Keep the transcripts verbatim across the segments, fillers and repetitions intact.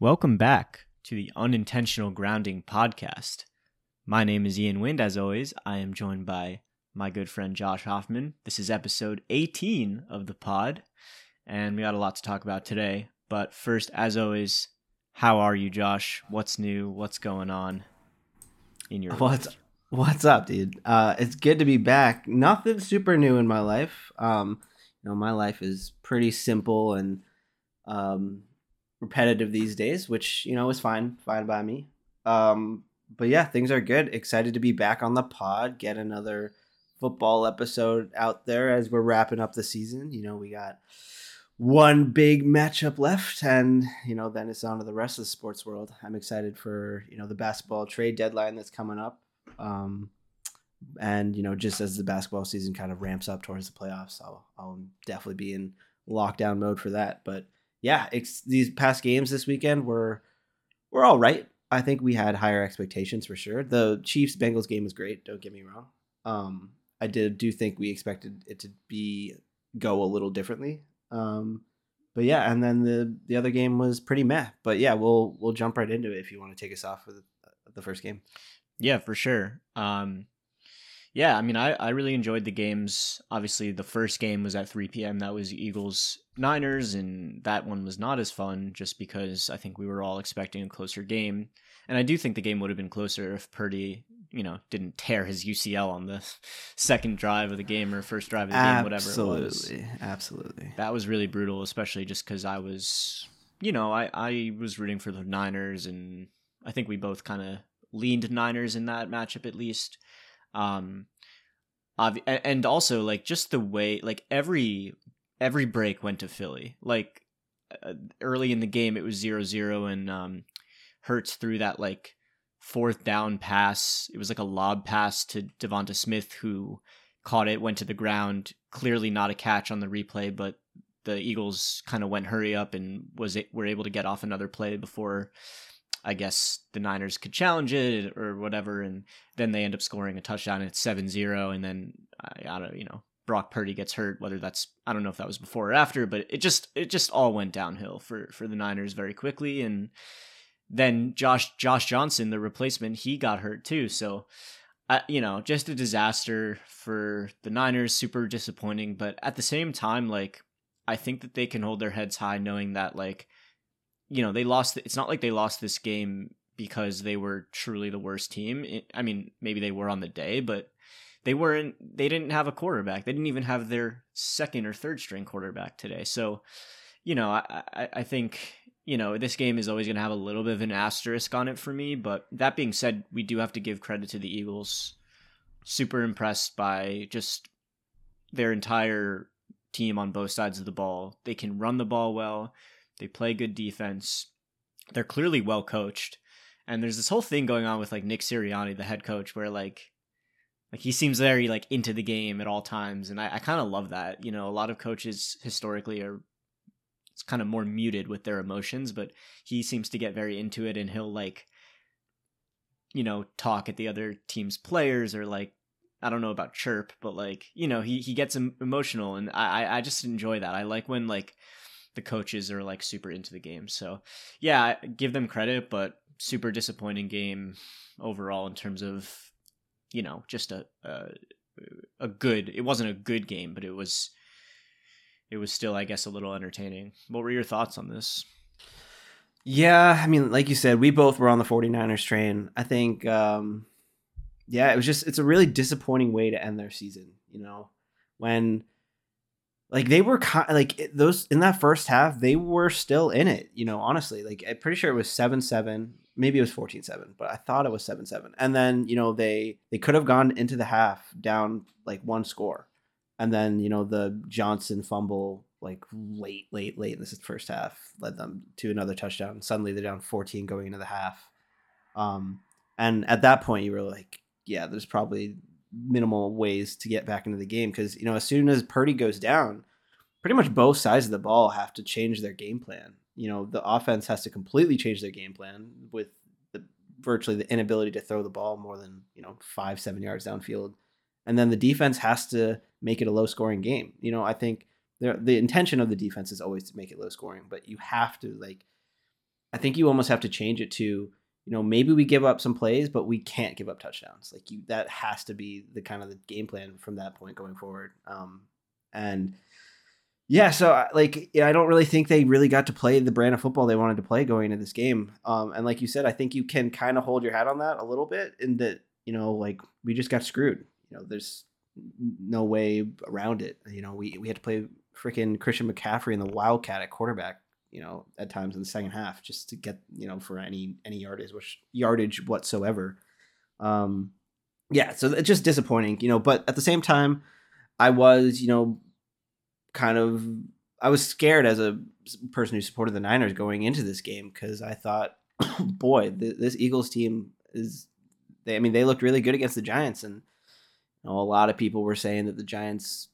Welcome back to the Unintentional Grounding Podcast. My name is Ian Wind. As always, I am joined by my good friend Josh Hoffman. This is episode eighteen of the pod, and we got a lot to talk about today. But first, as always, how are you, Josh? What's new? What's going on in your what's life? What's up, dude? Uh, it's good to be back. Nothing super new in my life. Um, you know, my life is pretty simple and um. repetitive these days, which, you know, is fine fine by me. Um but yeah, things are good. Excited to be back on the pod, get another football episode out there as we're wrapping up the season. You know, we got one big matchup left, and you know, then it's on to the rest of the sports world. I'm excited for, you know, the basketball trade deadline that's coming up, um and you know, just as the basketball season kind of ramps up towards the playoffs, I'll, I'll definitely be in lockdown mode for that. But yeah, it's, these past games this weekend were were all right. I think we had higher expectations for sure. The Chiefs-Bengals game was great, don't get me wrong. Um, I did do think we expected it to be go a little differently. Um, but yeah, and then the, the other game was pretty meh. But yeah, we'll we'll jump right into it if you want to take us off with the, the first game. Yeah, for sure. Um, yeah, I mean, I, I really enjoyed the games. Obviously, the first game was at three p.m. That was Eagles Niners, and that one was not as fun just because I think we were all expecting a closer game. And I do think the game would have been closer if Purdy, you know, didn't tear his U C L on the second drive of the game or first drive of the absolutely, game, whatever it was. Absolutely, absolutely. That was really brutal, especially just because I was, you know, I, I was rooting for the Niners, and I think we both kind of leaned Niners in that matchup at least. Um, obvi- and also, like, just the way, like, every... Every break went to Philly. Like, uh, early in the game, it was zero zero, and um, Hurts threw that, like, fourth down pass. It was like a lob pass to Devonta Smith, who caught it, went to the ground. Clearly not a catch on the replay, but the Eagles kind of went hurry up and was it, were able to get off another play before, I guess, the Niners could challenge it or whatever, and then they end up scoring a touchdown. It's seven zero, and then, I, I don't you know, Brock Purdy gets hurt, whether that's, I don't know if that was before or after, but it just, it just all went downhill for, for the Niners very quickly. And then Josh, Josh Johnson, the replacement, he got hurt too. So, uh, you know, just a disaster for the Niners, super disappointing. But at the same time, like, I think that they can hold their heads high knowing that, like, you know, they lost, it's not like they lost this game because they were truly the worst team. I mean, maybe they were on the day, but They weren't, they didn't have a quarterback. They didn't even have their second or third string quarterback today. So, you know, I, I, I think, you know, this game is always going to have a little bit of an asterisk on it for me. But that being said, we do have to give credit to the Eagles. Super impressed by just their entire team on both sides of the ball. They can run the ball well. They play good defense. They're clearly well coached. And there's this whole thing going on with, like, Nick Sirianni, the head coach, where, like, Like he seems very, like, into the game at all times, and I, I kind of love that. You know, a lot of coaches historically are kind of more muted with their emotions, but he seems to get very into it, and he'll, like, you know, talk at the other team's players, or, like, I don't know about chirp, but, like, you know, he, he gets emotional, and I, I just enjoy that. I like when, like, the coaches are, like, super into the game. So, yeah, give them credit, but super disappointing game overall in terms of, you know, just a, a a good, it wasn't a good game, but it was, it was still, I guess, a little entertaining. What were your thoughts on this? Yeah, I mean, like you said, we both were on the 49ers train. I think, um, yeah, it was just, it's a really disappointing way to end their season, you know, when, like, they were kind of, like, those, in that first half, they were still in it, you know, honestly. Like, I'm pretty sure it was seven seven. Maybe it was fourteen seven, but I thought it was seven seven. And then, you know, they, they could have gone into the half down, like, one score. And then, you know, the Johnson fumble, like, late, late, late in this first half led them to another touchdown. Suddenly they're down fourteen going into the half. Um, and at that point, you were like, yeah, there's probably minimal ways to get back into the game. Because, you know, as soon as Purdy goes down, pretty much both sides of the ball have to change their game plan. You know, the offense has to completely change their game plan with the virtually the inability to throw the ball more than, you know, five, seven yards downfield. And then the defense has to make it a low scoring game. You know, I think the the intention of the defense is always to make it low scoring, but you have to, like, I think you almost have to change it to, you know, maybe we give up some plays, but we can't give up touchdowns. Like you, that has to be the kind of the game plan from that point going forward. Um, and yeah, so like, I don't really think they really got to play the brand of football they wanted to play going into this game. Um, and like you said, I think you can kind of hold your hat on that a little bit in that, you know, like we just got screwed, you know, there's no way around it. You know, we, we had to play freaking Christian McCaffrey and the Wildcat at quarterback, you know, at times in the second half, just to get, you know, for any, any yardage, which yardage whatsoever. Um, yeah. So it's just disappointing, you know, but at the same time, I was, you know, kind of, I was scared as a person who supported the Niners going into this game. Cause I thought, boy, th- this Eagles team is they, I mean, they looked really good against the Giants, and you know, a lot of people were saying that the Giants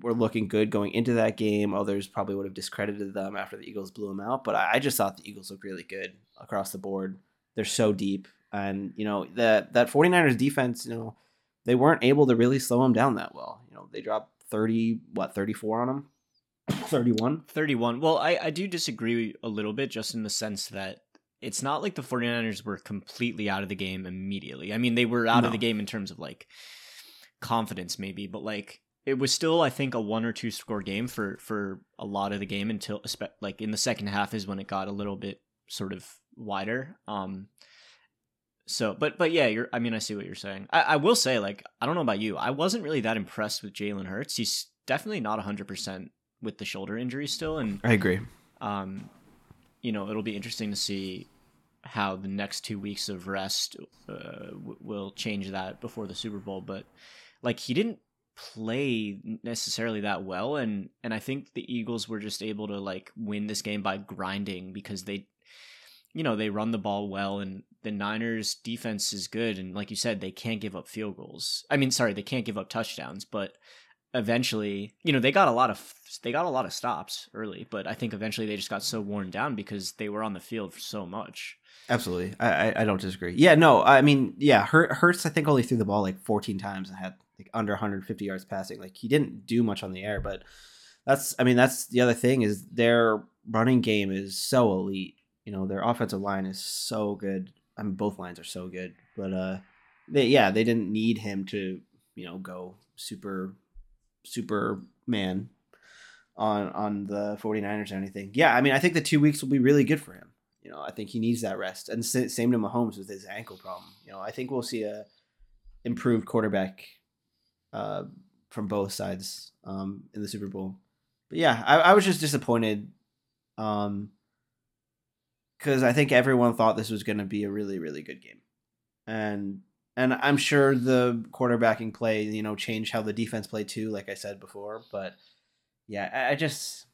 were looking good going into that game. Others probably would have discredited them after the Eagles blew them out, but I just thought the Eagles looked really good across the board. They're so deep. And, you know, that that 49ers defense, you know, they weren't able to really slow them down that well. You know, they dropped thirty, what, thirty-four on them? thirty-one? thirty-one. Well, I, I do disagree a little bit, just in the sense that it's not like the 49ers were completely out of the game immediately. I mean, they were out no. of the game in terms of, like, confidence maybe, but, like, it was still, I think, a one or two score game for, for a lot of the game until, like, in the second half is when it got a little bit sort of wider. Um, so, but, but yeah, you're, I mean, I see what you're saying. I, I will say, like, I don't know about you. I wasn't really that impressed with Jalen Hurts. He's definitely not a hundred percent with the shoulder injury still. And I agree. Um, you know, it'll be interesting to see how the next two weeks of rest uh, w- will change that before the Super Bowl. But, like, he didn't play necessarily that well, and and I think the Eagles were just able to, like, win this game by grinding, because they, you know, they run the ball well, and the Niners defense is good, and like you said, they can't give up field goals. I mean, sorry, they can't give up touchdowns, but eventually, you know, they got a lot of they got a lot of stops early, but I think eventually they just got so worn down because they were on the field for so much. Absolutely, I I don't disagree. Yeah, no, I mean, yeah, Hurts I think only threw the ball like fourteen times and had like under one hundred fifty yards passing. Like, he didn't do much on the air, but that's, I mean, that's the other thing is their running game is so elite. You know, their offensive line is so good. I mean, both lines are so good, but uh, they, yeah, they didn't need him to, you know, go super, Superman on, on the 49ers or anything. Yeah. I mean, I think the two weeks will be really good for him. You know, I think he needs that rest, and same to Mahomes with his ankle problem. You know, I think we'll see a improved quarterback uh from both sides um in the Super Bowl. But yeah, I, I was just disappointed um because I think everyone thought this was going to be a really, really good game, and and I'm sure the quarterbacking play, you know, changed how the defense played too, like I said before. But yeah, I, I just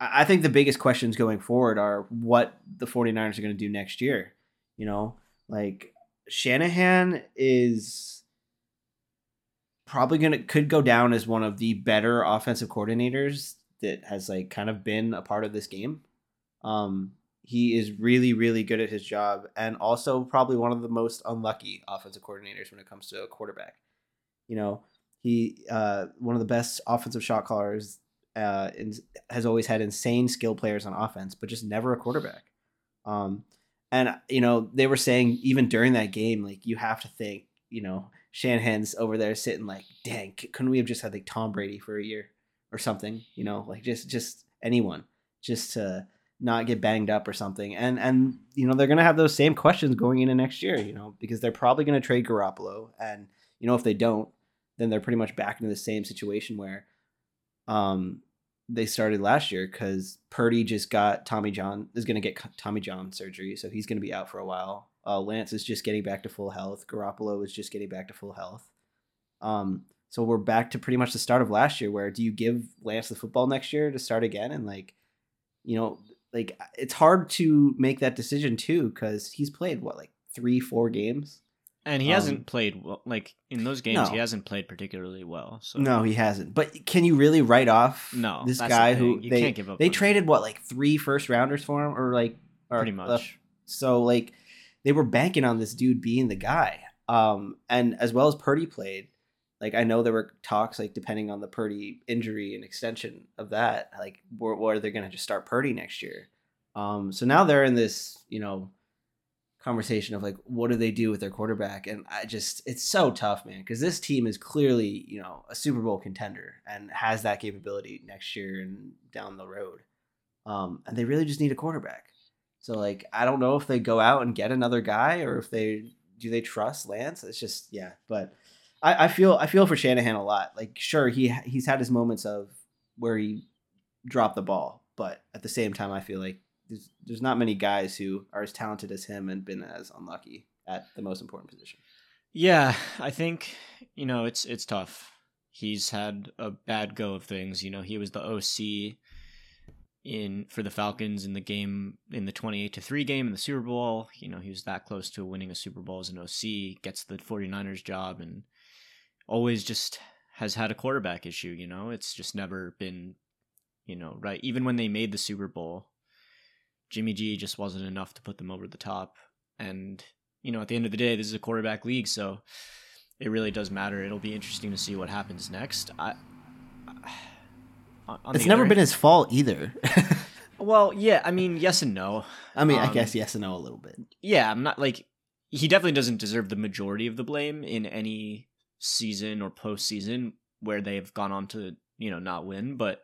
I think the biggest questions going forward are what the 49ers are going to do next year. You know, like, Shanahan is probably gonna could go down as one of the better offensive coordinators that has, like, kind of been a part of this game. Um, he is really, really good at his job, and also probably one of the most unlucky offensive coordinators when it comes to a quarterback. You know, he uh, one of the best offensive shot callers, uh, in, has always had insane skill players on offense, but just never a quarterback. Um, and you know, they were saying even during that game, like, you have to think, you know, Shanahan's over there sitting like, dang, couldn't we have just had like Tom Brady for a year or something, you know, like just, just anyone just to not get banged up or something. And, and, you know, they're going to have those same questions going into next year, you know, because they're probably going to trade Garoppolo. And, you know, if they don't, then they're pretty much back into the same situation where um, they started last year, because Purdy just got Tommy John is going to get Tommy John surgery. So he's going to be out for a while. Uh, Lance is just getting back to full health. Garoppolo is just getting back to full health. Um, so we're back to pretty much the start of last year, where do you give Lance the football next year to start again? And, like, you know, like, it's hard to make that decision too, because he's played what, like three, four games, and he um, hasn't played well. Like, in those games, no. he hasn't played particularly well. So no, he hasn't. But can you really write off no this guy the who you they can't give up they traded him. what like three first rounders for him, or like or, pretty much. Uh, so like. They were banking on this dude being the guy. Um, and as well as Purdy played, like, I know there were talks, like, depending on the Purdy injury and extension of that, like, were, were they going to just start Purdy next year? Um, so now they're in this, you know, conversation of like, what do they do with their quarterback? And I just, it's so tough, man, because this team is clearly, you know, a Super Bowl contender and has that capability next year and down the road. Um, and they really just need a quarterback. So like, I don't know if they go out and get another guy or if they, do they trust Lance? It's just, yeah, but I, I feel, I feel for Shanahan a lot. Like, sure, he, he's had his moments of where he dropped the ball, but at the same time, I feel like There's, there's not many guys who are as talented as him and been as unlucky at the most important position. Yeah, I think, you know, it's it's tough. He's had a bad go of things. You know, he was the O C in for the Falcons in the game, in the twenty-eight to three game in the Super Bowl. You know, he was that close to winning a Super Bowl as an O C, gets the forty-niners job, and always just has had a quarterback issue, you know. It's just never been, you know, right. Even when they made the Super Bowl, Jimmy G just wasn't enough to put them over the top. And, you know, at the end of the day, this is a quarterback league, so it really does matter. It'll be interesting to see what happens next. I, I, it's never been his fault either. Well, yeah, I mean, yes and no. I mean, um, I guess yes and no a little bit. Yeah, I'm not like, he definitely doesn't deserve the majority of the blame in any season or postseason where they've gone on to, you know, not win, but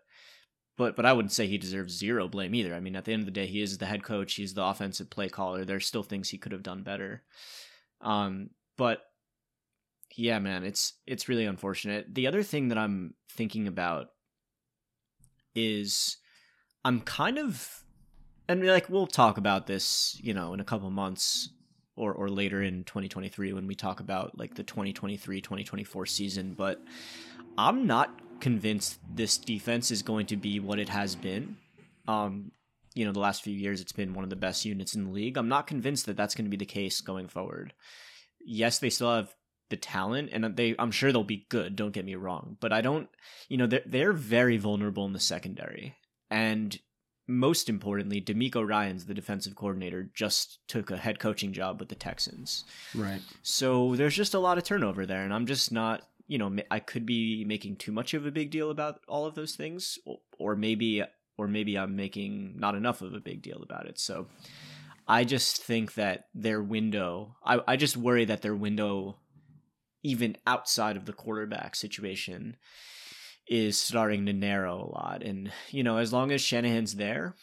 But but I wouldn't say he deserves zero blame either. I mean, at the end of the day, he is the head coach. He's the offensive play caller. There's still things he could have done better. Um, but yeah, man, it's it's really unfortunate. The other thing that I'm thinking about is I'm kind of, and like we'll talk about this, you know, in a couple months or or later in twenty twenty-three when we talk about like the twenty twenty-three twenty twenty-four season. But I'm not convinced this defense is going to be what it has been. Um, you know, the last few years, it's been one of the best units in the league. I'm not convinced that that's going to be the case going forward. Yes, they still have the talent, and they, I'm sure they'll be good, don't get me wrong, but I don't, you know, they're, they're very vulnerable in the secondary. And most importantly, D'Amico Ryans, the defensive coordinator, just took a head coaching job with the Texans. Right. So there's just a lot of turnover there, and I'm just not, you know, I could be making too much of a big deal about all of those things, or, or maybe, or maybe I'm making not enough of a big deal about it. So I just think that their window, I, I just worry that their window, even outside of the quarterback situation, is starting to narrow a lot. And, you know, as long as Shanahan's there,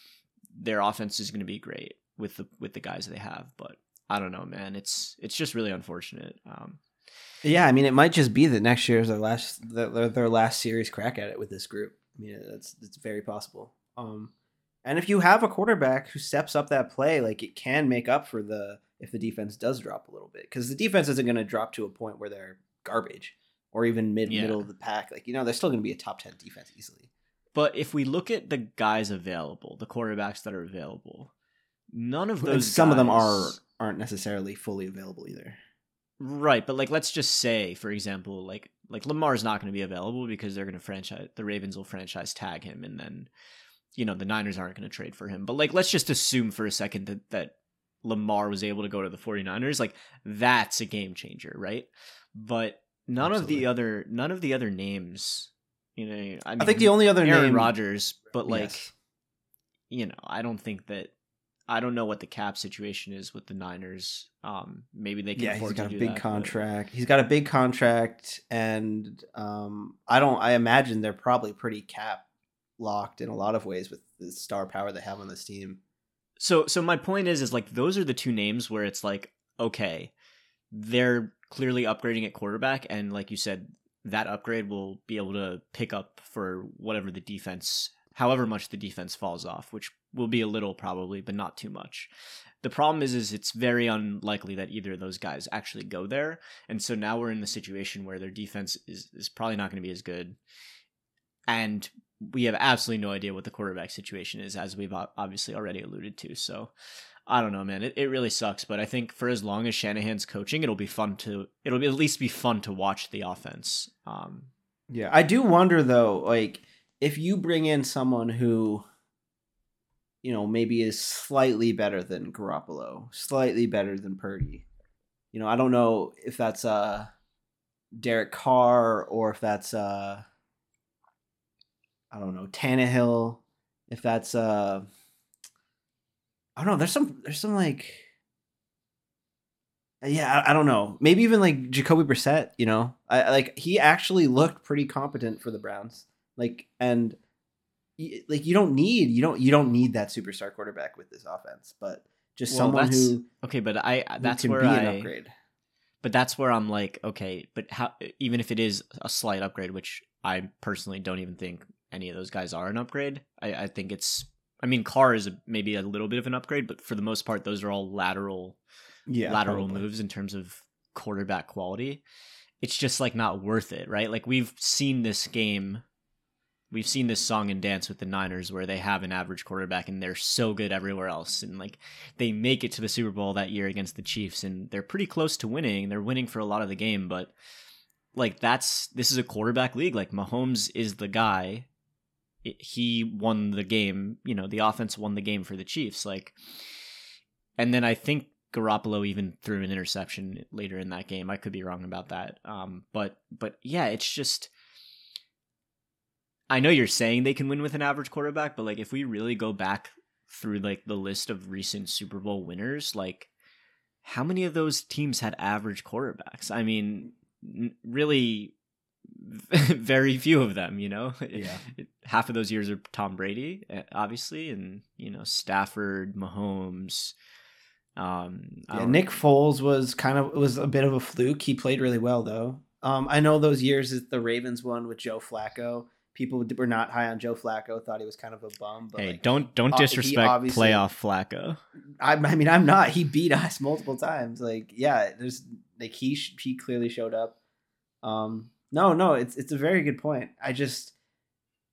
their offense is going to be great with the, with the guys they have. But I don't know, man, it's, it's just really unfortunate. Um, Yeah, I mean, it might just be that next year is their last their, their last serious crack at it with this group. I mean, that's it's very possible. Um, and if you have a quarterback who steps up that play, like it can make up for the if the defense does drop a little bit, because the defense isn't going to drop to a point where they're garbage or even mid yeah. middle of the pack. Like, you know, they're still going to be a top ten defense easily. But if we look at the guys available, the quarterbacks that are available, none of those. And some guys... of them are aren't necessarily fully available either. Right, but like, let's just say, for example, like like Lamar's not going to be available because they're going to franchise the Ravens will franchise tag him, and then, you know, the Niners aren't going to trade for him. But like, let's just assume for a second that that Lamar was able to go to the forty-niners. Like, that's a game changer, right? But none Absolutely. of the other none of the other names, you know, I, mean, I think the only other Aaron name Rodgers, but like, yes. you know, I don't think that. I don't know what the cap situation is with the Niners. Um, maybe they can yeah, afford to do that. Yeah, he's got a big that, contract. But... He's got a big contract, and um, I don't. I imagine they're probably pretty cap locked in a lot of ways with the star power they have on this team. So, so my point is, is like those are the two names where it's like, okay, they're clearly upgrading at quarterback, and like you said, that upgrade will be able to pick up for whatever the defense. However much the defense falls off, which will be a little probably, but not too much. The problem is, is it's very unlikely that either of those guys actually go there. And so now we're in the situation where their defense is, is probably not going to be as good. And we have absolutely no idea what the quarterback situation is, as we've obviously already alluded to. So I don't know, man, it, it really sucks. But I think for as long as Shanahan's coaching, it'll be fun to, it'll be at least be fun to watch the offense. Um, yeah. I do wonder though, like, if you bring in someone who, you know, maybe is slightly better than Garoppolo, slightly better than Purdy, you know, I don't know if that's uh, Derek Carr or if that's, uh, I don't know, Tannehill, if that's, uh, I don't know. There's some, there's some like, yeah, I, I don't know. Maybe even like Jacoby Brissett, you know, I like, he actually looked pretty competent for the Browns. Like, and y- like, you don't need, you don't, you don't need that superstar quarterback with this offense, but just well, someone who, okay. But I, that's where I, upgrade. But that's where I'm like, okay, but how, even if it is a slight upgrade, which I personally don't even think any of those guys are an upgrade. I, I think it's, I mean, Carr is a, maybe a little bit of an upgrade, but for the most part, those are all lateral, yeah, lateral probably. moves in terms of quarterback quality. It's just like not worth it, right? Like we've seen this game, we've seen this song and dance with the Niners where they have an average quarterback and they're so good everywhere else. And like they make it to the Super Bowl that year against the Chiefs and they're pretty close to winning. They're winning for a lot of the game, but like that's, this is a quarterback league. Like Mahomes is the guy. He won the game, you know, the offense won the game for the Chiefs. Like, and then I think Garoppolo even threw an interception later in that game. I could be wrong about that. Um, but, but yeah, it's just, I know you're saying they can win with an average quarterback, but like, if we really go back through like the list of recent Super Bowl winners, like how many of those teams had average quarterbacks? I mean, n- really very few of them, you know. Yeah. Half of those years are Tom Brady, obviously, and you know Stafford, Mahomes. Um, yeah, Nick Foles was kind of was a bit of a fluke. He played really well though. Um, I know those years that the Ravens won with Joe Flacco. People were not high on Joe Flacco; thought he was kind of a bum. But hey, like, don't don't disrespect playoff Flacco. I, I mean, I'm not. He beat us multiple times. Like, yeah, there's like he he clearly showed up. Um. No, no, it's it's a very good point. I just,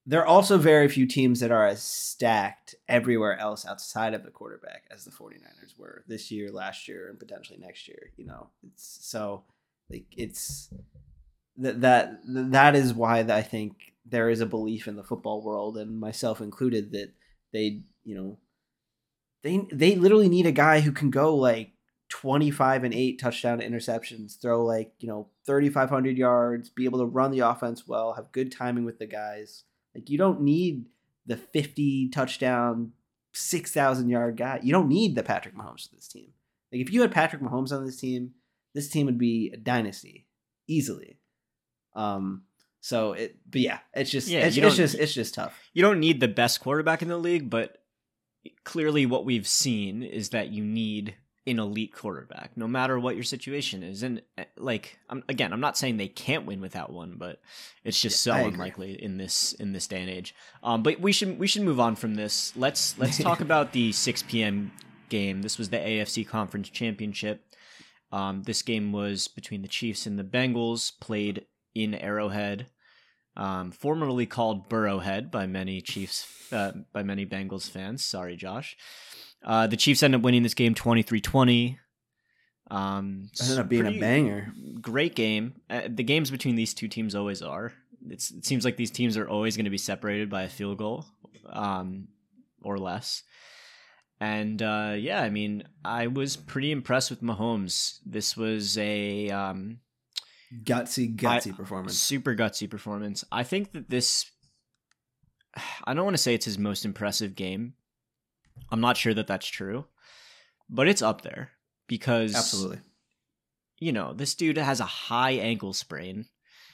there are also very few teams that are as stacked everywhere else outside of the quarterback as the 49ers were this year, last year, and potentially next year, you know. It's so like it's th- that th- that is why I think there is a belief in the football world and myself included that they, you know, they they literally need a guy who can go like twenty-five and eight touchdown interceptions, throw like, you know, thirty-five hundred yards, be able to run the offense well, have good timing with the guys. Like you don't need the fifty touchdown, six thousand yard guy. You don't need the Patrick Mahomes to this team. Like if you had Patrick Mahomes on this team, this team would be a dynasty easily. Um, so it, but yeah, it's just, yeah, it's, it's just, it's just tough. You don't need the best quarterback in the league, but clearly what we've seen is that you need an elite quarterback, no matter what your situation is. And like, I'm, again, I'm not saying they can't win without one, but it's just yeah, so unlikely in this, in this day and age. Um, but we should, we should move on from this. Let's, let's talk about the six p.m. game. This was the A F C Conference Championship. Um, this game was between the Chiefs and the Bengals, played in Arrowhead, um, formerly called Burrowhead by many Chiefs, uh, by many Bengals fans. Sorry, Josh. Uh, the Chiefs ended up winning this game twenty-three twenty. Um, it ended up being a banger. Great game. Uh, the games between these two teams always are. It's, it seems like these teams are always going to be separated by a field goal um, or less. And uh, yeah, I mean, I was pretty impressed with Mahomes. This was a um, gutsy, gutsy I, performance. Super gutsy performance. I think that this, I don't want to say it's his most impressive game. I'm not sure that that's true, but it's up there because, absolutely, you know, this dude has a high ankle sprain,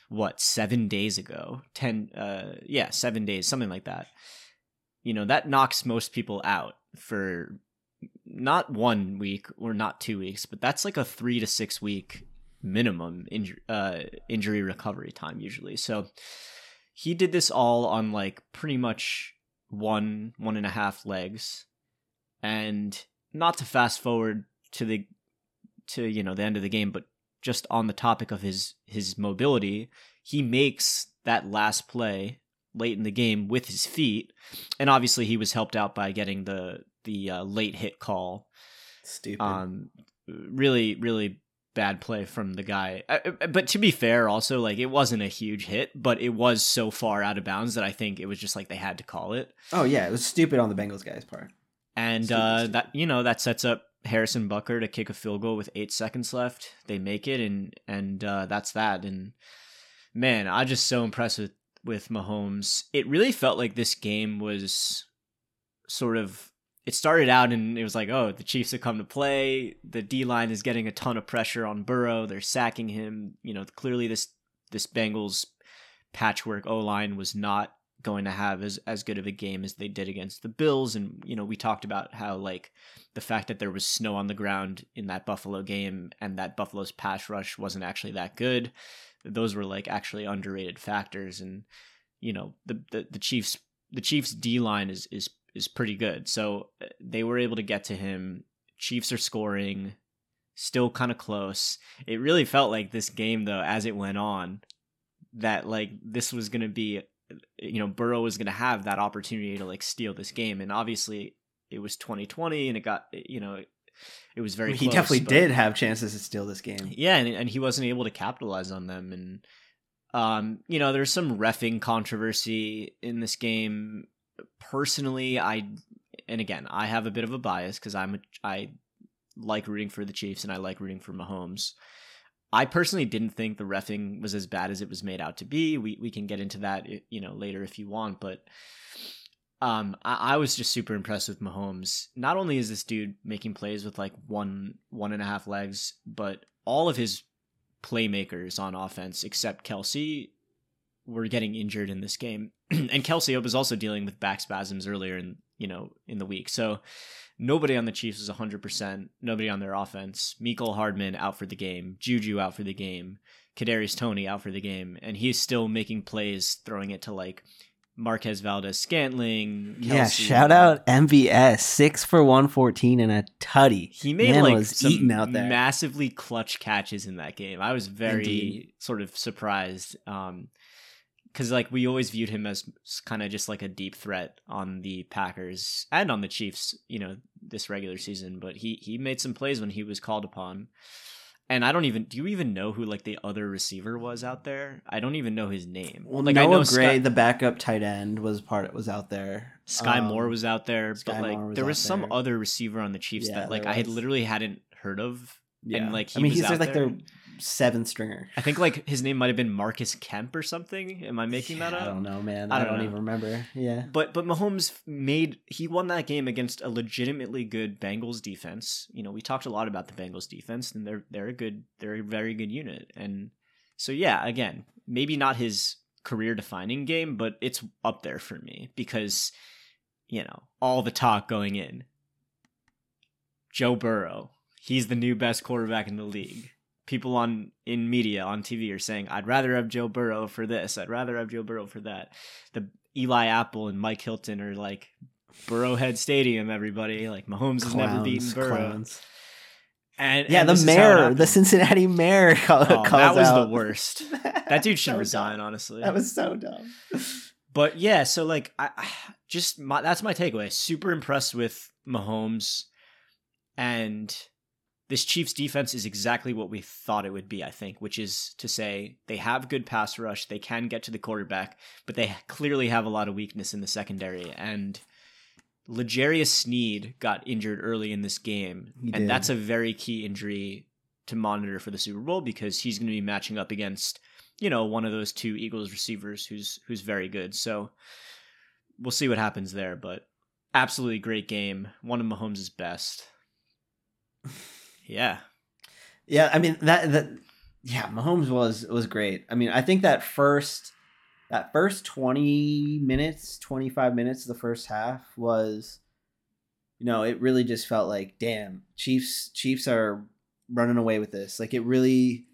what, seven days ago, ten, uh, yeah, seven days, something like that. You know, that knocks most people out for not one week or not two weeks, but that's like a three to six week minimum injury, uh, injury recovery time usually. So he did this all on like pretty much one, one and a half legs. And not to fast forward to the, to, you know, the end of the game, but just on the topic of his, his mobility, he makes that last play late in the game with his feet. And obviously he was helped out by getting the, the uh, late hit call. Stupid. Um, really, really bad play from the guy. But to be fair also, like it wasn't a huge hit, but it was so far out of bounds that I think it was just like they had to call it. Oh yeah. It was stupid on the Bengals guy's part. And stupid, uh, stupid. that, you know, that sets up Harrison Bucker to kick a field goal with eight seconds left. They make it, and and uh, that's that. And man, I just so impressed with, with Mahomes. It really felt like this game was sort of it started out and it was like, oh, the Chiefs have come to play. The D-line is getting a ton of pressure on Burrow. They're sacking him. You know, clearly this this Bengals patchwork O-line was not going to have as, as good of a game as they did against the Bills. And, you know, we talked about how, like, the fact that there was snow on the ground in that Buffalo game and that Buffalo's pass rush wasn't actually that good. Those were, like, actually underrated factors. And, you know, the the, the Chiefs the Chiefs D-line is is is pretty good. So they were able to get to him. Chiefs are scoring, still kind of close. It really felt like this game, though, as it went on, that, like, this was going to be, you know, Burrow was going to have that opportunity to, like, steal this game. And obviously it was twenty twenty and it got, you know, it, it was very I mean, close. He definitely but, did have chances to steal this game. Yeah, and, and he wasn't able to capitalize on them. And, um, you know, there's some reffing controversy in this game. Personally, I, and again, I have a bit of a bias because I'm a, I like rooting for the Chiefs and I like rooting for Mahomes. I personally didn't think the reffing was as bad as it was made out to be. We we can get into that, you know, later if you want, but um, I, I was just super impressed with Mahomes. Not only is this dude making plays with like one one and a half legs, but all of his playmakers on offense except Kelsey were getting injured in this game, and Kelsey was also dealing with back spasms earlier in you know in the week. So nobody on the Chiefs was one hundred percent, nobody on their offense. Mecole Hardman out for the game, Juju out for the game, Kadarius Toney out for the game, and he's still making plays, throwing it to like Marquez Valdez Scantling. Kelsey. Yeah, shout out M V S, six for one fourteen and a tutty. He made Man, like some out there. massively clutch catches in that game. I was very Indeed. sort of surprised um, because like we always viewed him as kind of just like a deep threat on the Packers and on the Chiefs, you know, this regular season. But he he made some plays when he was called upon. And I don't even do you even know who like the other receiver was out there? I don't even know his name. Well, like Noah I know Gray, Sky, the backup tight end, was part was out there. Sky um, Moore was out there, Sky but like was there was some there. other receiver on the Chiefs yeah, that like I had literally hadn't heard of. Yeah. And like he I mean, was he's out like there. their seventh stringer. I think like his name might have been Marcus Kemp or something. Am I making yeah, that up? I don't know, man. I don't, I don't even remember. Yeah. But but Mahomes made he won that game against a legitimately good Bengals defense. You know, we talked a lot about the Bengals defense, and they're they're a good they're a very good unit. And so yeah, again, maybe not his career defining game, but it's up there for me because you know, all the talk going in. Joe Burrow. He's the new best quarterback in the league. People on in media, on T V, are saying, I'd rather have Joe Burrow for this. I'd rather have Joe Burrow for that. The Eli Apple and Mike Hilton are like, Burrowhead Stadium, everybody. Like, Mahomes clowns, has never beaten Burrow. Clowns. And Yeah, and the mayor, the Cincinnati mayor called oh, That was out. the worst. That dude should so resign, dumb. honestly. That was so dumb. But yeah, so like, I, I just my, that's my takeaway. Super impressed with Mahomes and... This Chiefs defense is exactly what we thought it would be, I think, which is to say they have good pass rush, they can get to the quarterback, but they clearly have a lot of weakness in the secondary. And Lejarius Sneed got injured early in this game, he and did. That's a very key injury to monitor for the Super Bowl because he's going to be matching up against, you know, one of those two Eagles receivers who's who's very good. So we'll see what happens there, but absolutely great game, one of Mahomes' best. Yeah. Yeah, I mean that that yeah, Mahomes was was great. I mean, I think that first that first twenty minutes, twenty-five minutes of the first half was you know, it really just felt like, damn, Chiefs Chiefs are running away with this. Like it really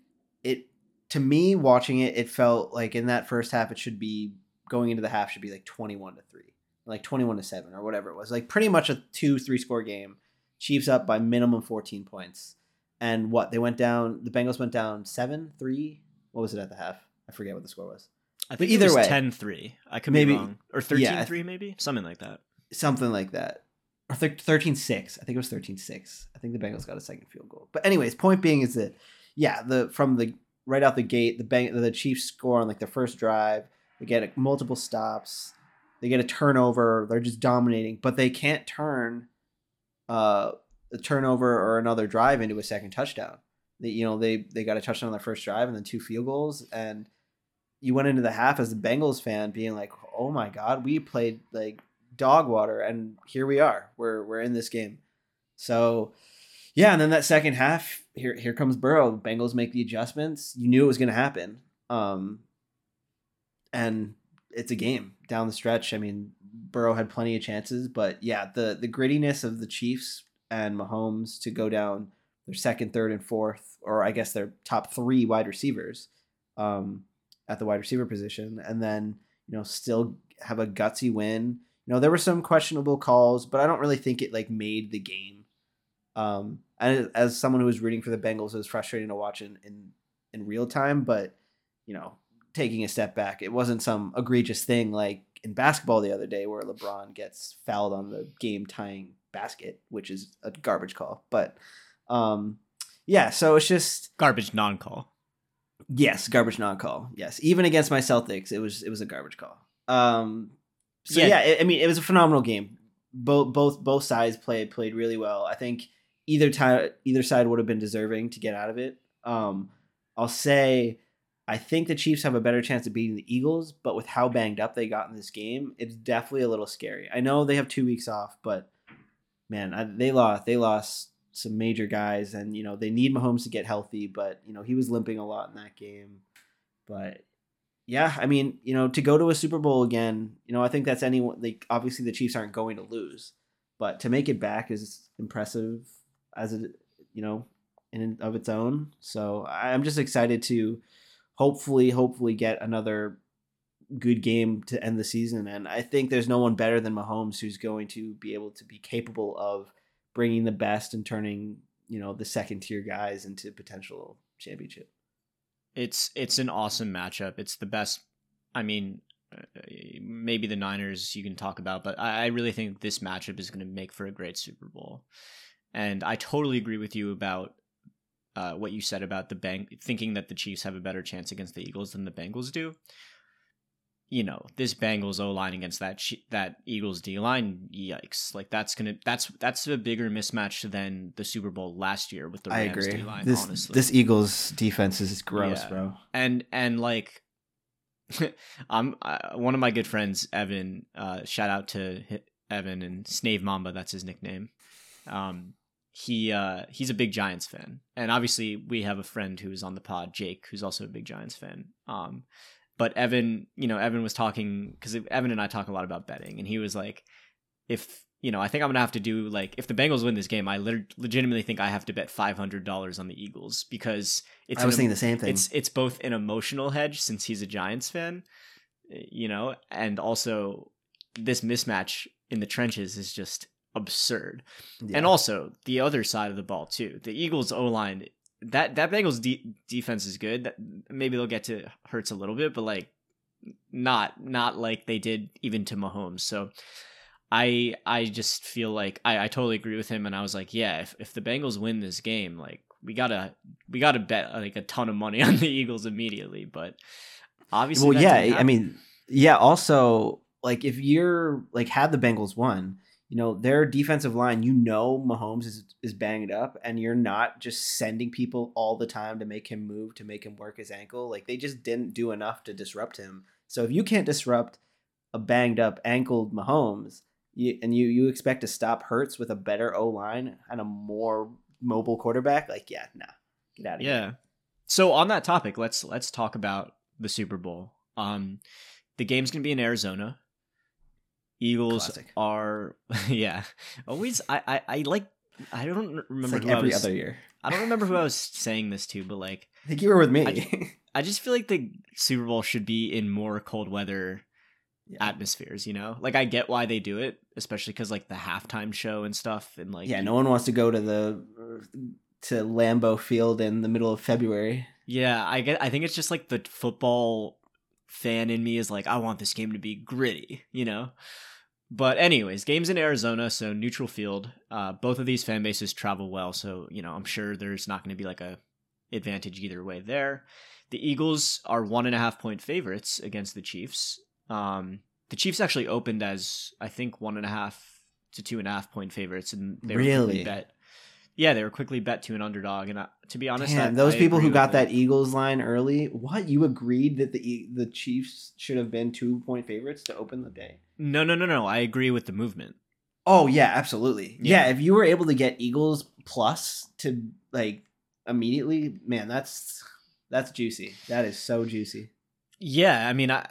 it to me watching it, it felt like in that first half it should be going into the half should be like twenty-one to three, like twenty-one to seven or whatever it was. Like pretty much a two three score game. Chiefs up by minimum fourteen points. And what? They went down, the Bengals went down seven three? What was it at the half? I forget what the score was. I think but either it was way, ten three. I could maybe, be wrong. Or thirteen three yeah, th- maybe? Something like that. Something like that. Or th- thirteen six. I think it was thirteen six. I think the Bengals got a second field goal. But anyways, point being is that, yeah, the from the right out the gate, the Bang- the Chiefs score on like their first drive. They get multiple stops. They get a turnover. They're just dominating. But they can't turn... Uh, a turnover or another drive into a second touchdown. They, you know, they they got a touchdown on their first drive and then two field goals. And you went into the half as a Bengals fan being like, oh my God, we played like dog water. And here we are. We're we're in this game. So, yeah. And then that second half, here here comes Burrow. The Bengals make the adjustments. You knew it was going to happen. Um, and it's a game down the stretch. I mean, Burrow had plenty of chances, but yeah, the the grittiness of the Chiefs and Mahomes to go down their second, third, and fourth, or I guess their top three wide receivers um, at the wide receiver position, and then, you know, still have a gutsy win. You know, there were some questionable calls, but I don't really think it like made the game. Um, and as someone who was rooting for the Bengals, it was frustrating to watch in in, in real time, but, you know, taking a step back, it wasn't some egregious thing like in basketball the other day where LeBron gets fouled on the game tying basket, which is a garbage call. But um, yeah, so it's just garbage non-call. Yes. Garbage non-call. Yes. Even against my Celtics, it was, it was a garbage call. Um, so yeah, yeah it, I mean, it was a phenomenal game. Both, both, both sides played, played really well. I think either time, either side would have been deserving to get out of it. Um, I'll say, I think the Chiefs have a better chance of beating the Eagles, but with how banged up they got in this game, it's definitely a little scary. I know they have two weeks off, but man, I, they lost. They lost some major guys, and you know they need Mahomes to get healthy. But you know he was limping a lot in that game. But yeah, I mean, you know, to go to a Super Bowl again, you know, I think that's anyone. Like obviously the Chiefs aren't going to lose, but to make it back is impressive as it, you know, in and of its own. So I'm just excited to. Hopefully, hopefully get another good game to end the season. And I think there's no one better than Mahomes who's going to be able to be capable of bringing the best and turning, you know, the second tier guys into potential championship. It's it's an awesome matchup. It's the best. I mean, maybe the Niners you can talk about, but I really think this matchup is going to make for a great Super Bowl. And I totally agree with you about Uh, what you said about the bank thinking that the Chiefs have a better chance against the Eagles than the Bengals do. You know, this Bengals O-line against that that Eagles D-line, yikes. Like that's going to that's that's a bigger mismatch than the Super Bowl last year with the Rams I agree. D-line, this, honestly. This Eagles defense is gross, yeah. bro. And and like I'm I, one of my good friends Evan, uh, shout out to Evan and Snave Mamba, that's his nickname. Um He uh, he's a big Giants fan, and obviously we have a friend who is on the pod, Jake, who's also a big Giants fan. Um, but Evan, you know, Evan was talking because Evan and I talk a lot about betting, and he was like, "If you know, I think I'm gonna have to do like if the Bengals win this game, I le- legitimately think I have to bet five hundred dollars on the Eagles because it's I was an, thinking the same thing. It's it's both an emotional hedge since he's a Giants fan, you know, and also this mismatch in the trenches is just." Absurd. Yeah. And also the other side of the ball too, the Eagles O-line, that that Bengals de- defense is good. That, maybe they'll get to Hurts a little bit, but like not not like they did even to Mahomes. So I I just feel like I, I totally agree with him, and I was like, yeah, if, if the Bengals win this game, like we gotta we gotta bet like a ton of money on the Eagles immediately. But obviously well yeah I mean yeah also like if you're like had the Bengals won, you know, their defensive line, you know, Mahomes is, is banged up, and you're not just sending people all the time to make him move, to make him work his ankle. Like they just didn't do enough to disrupt him. So if you can't disrupt a banged up ankled Mahomes you, and you, you expect to stop Hurts with a better O-line and a more mobile quarterback, like, yeah, nah, get out of yeah. here. Yeah. So on that topic, let's, let's talk about the Super Bowl. Um, the game's going to be in Arizona. Eagles Classic. Are, yeah, always. I, I, I like. I don't remember it's like who every I was, other year. I don't remember who I was saying this to, but like, I think you were with me. I just, I just feel like the Super Bowl should be in more cold weather yeah. atmospheres. You know, like I get why they do it, especially because like the halftime show and stuff, and like yeah, no one wants to go to the to Lambeau Field in the middle of February. Yeah, I get. I think it's just like the football fan in me is like, I want this game to be gritty. You know. But anyways, games in Arizona, so neutral field. Uh, both of these fan bases travel well, so you know I'm sure there's not going to be like a advantage either way there. The Eagles are one and a half point favorites against the Chiefs. Um, the Chiefs actually opened as I think one and a half to two and a half point favorites, and they really bet. Yeah, they were quickly bet to an underdog. And I, to be honest, Damn, I, those I people who got that it. Eagles line early, what? You agreed that the the Chiefs should have been two-point favorites to open the day? No, no, no, no. I agree with the movement. Oh, yeah, absolutely. Yeah, yeah if you were able to get Eagles plus to, like, immediately, man, that's that's juicy. That is so juicy. Yeah, I mean, I,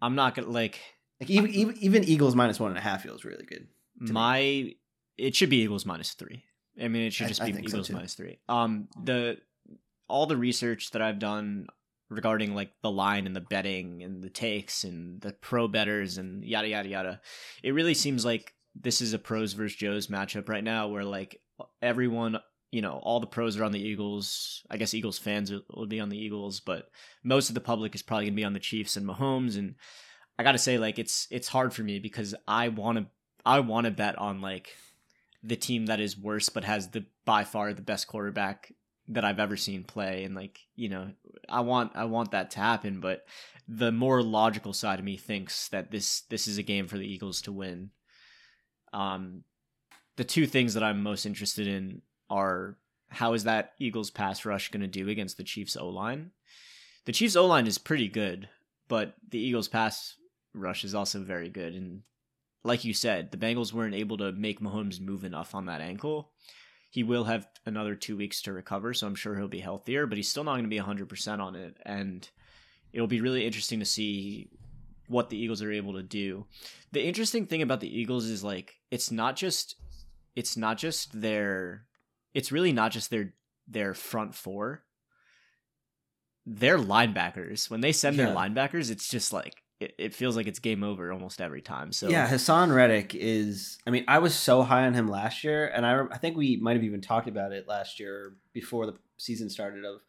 I'm not going to, like... Like even, even even Eagles minus one and a half feels really good. My me. It should be Eagles minus three. I mean, it should just I, be I Eagles so minus three. Um, the all the research that I've done regarding like the line and the betting and the takes and the pro bettors and yada yada yada, it really seems like this is a pros versus Joes matchup right now, where like everyone, you know, all the pros are on the Eagles. I guess Eagles fans will be on the Eagles, but most of the public is probably gonna be on the Chiefs and Mahomes. And I gotta say, like, it's it's hard for me because I wanna I wanna bet on like the team that is worse but has the by far the best quarterback that I've ever seen play, and like, you know, I want I want that to happen, but the more logical side of me thinks that this this is a game for the Eagles to win. Um, the two things that I'm most interested in are how is that Eagles pass rush gonna do against the Chiefs O line? The Chiefs O line is pretty good, but the Eagles pass rush is also very good. And like you said, the Bengals weren't able to make Mahomes move enough on that ankle. He will have another two weeks to recover, so I'm sure he'll be healthier, but he's still not going to be one hundred percent on it. And it'll be really interesting to see what the Eagles are able to do. The interesting thing about the Eagles is like, it's not just, it's not just their, it's really not just their, their front four. Their linebackers, when they send yeah. their linebackers, it's just like, it, it feels like it's game over almost every time. So yeah, Hassan Reddick is, I mean, I was so high on him last year, and I, I think we might have even talked about it last year before the season started. Of,